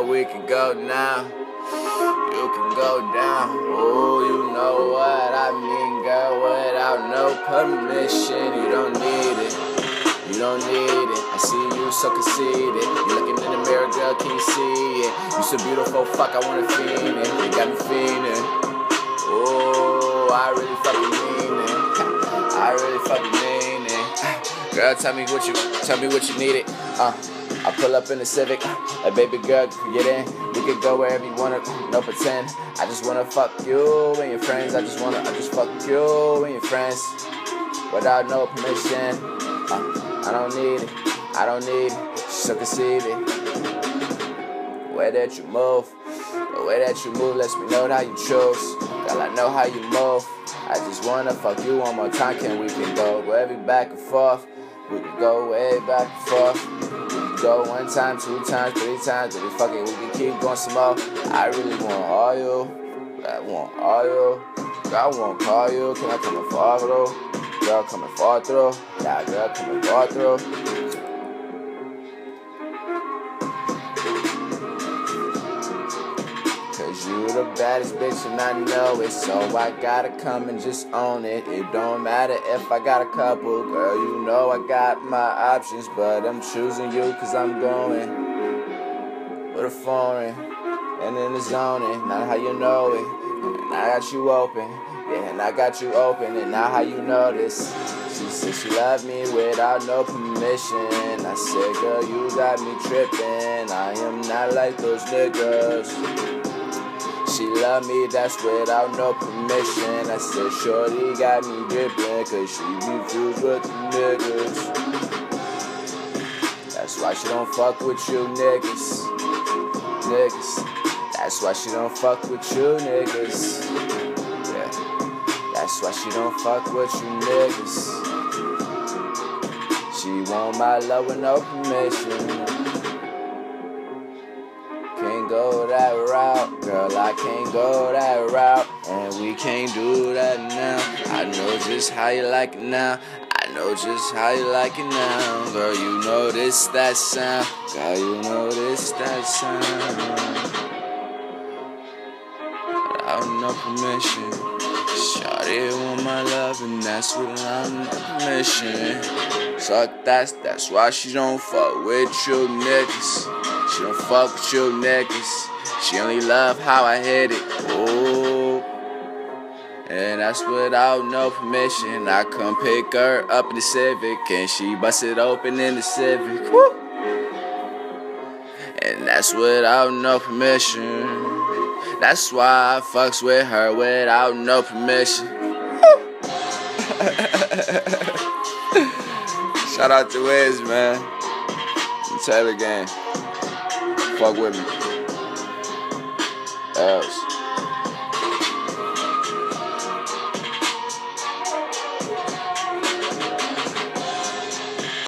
girl, we can go now. You can go down. Oh, you know what I mean, girl. Without no permission, you don't need it. You don't need it. I see you so conceited. You're looking in the mirror, girl, can you see it? You so beautiful, fuck, I wanna fiend it. You got me fiending. Oh, I really fucking mean it. I really fucking mean it. Girl, tell me what you needed. I pull up in the Civic, a baby girl, get in. We could go wherever you wanna, no pretend. I just wanna fuck you and your friends. I just fuck you and your friends without no permission. I don't need it, I don't need it. So conceited. The way that you move, the way that you move lets me know how you choose. Girl, I know how you move. I just wanna fuck you one more time. We can go wherever back and forth. We can go way back and forth. Go 1 time, 2 times, 3 times, if we fuck it, we can keep going some more. I really want all you, I want all you. Girl, I want to call you, can I come and fall through? Girl, come and fall through, yeah, girl, come and fall through. You the baddest bitch and I know it, so I gotta come and just own it. It don't matter if I got a couple, girl, you know I got my options, but I'm choosing you cause I'm going with a foreign and in the zone, and not how you know it, and I got you open, yeah, and I got you open, and not how you know this. She said she loved me without no permission. I said, girl, you got me tripping. I am not like those niggas. She love me, that's without no permission. I said, shorty got me drippin', cause she refused with the niggas. That's why she don't fuck with you niggas. Niggas. That's why she don't fuck with you niggas. Yeah. That's why she don't fuck with you niggas. She want my love with no permission. Go that route, girl, I can't go that route, and we can't do that now. I know just how you like it now. I know just how you like it now. Girl, you know this, that sound. Girl, you know this, that sound. Without no permission. Shawty want my love, and that's without no permission. Suck that's why she don't fuck with you niggas. She don't fuck with you niggas. She only love how I hit it. Oh, and that's without no permission. I come pick her up in the Civic, and she bust it open in the Civic. Woo. And that's without no permission. That's why I fucks with her without no permission. Shout out to Wiz, man. And Taylor Gang. Fuck with me. Else.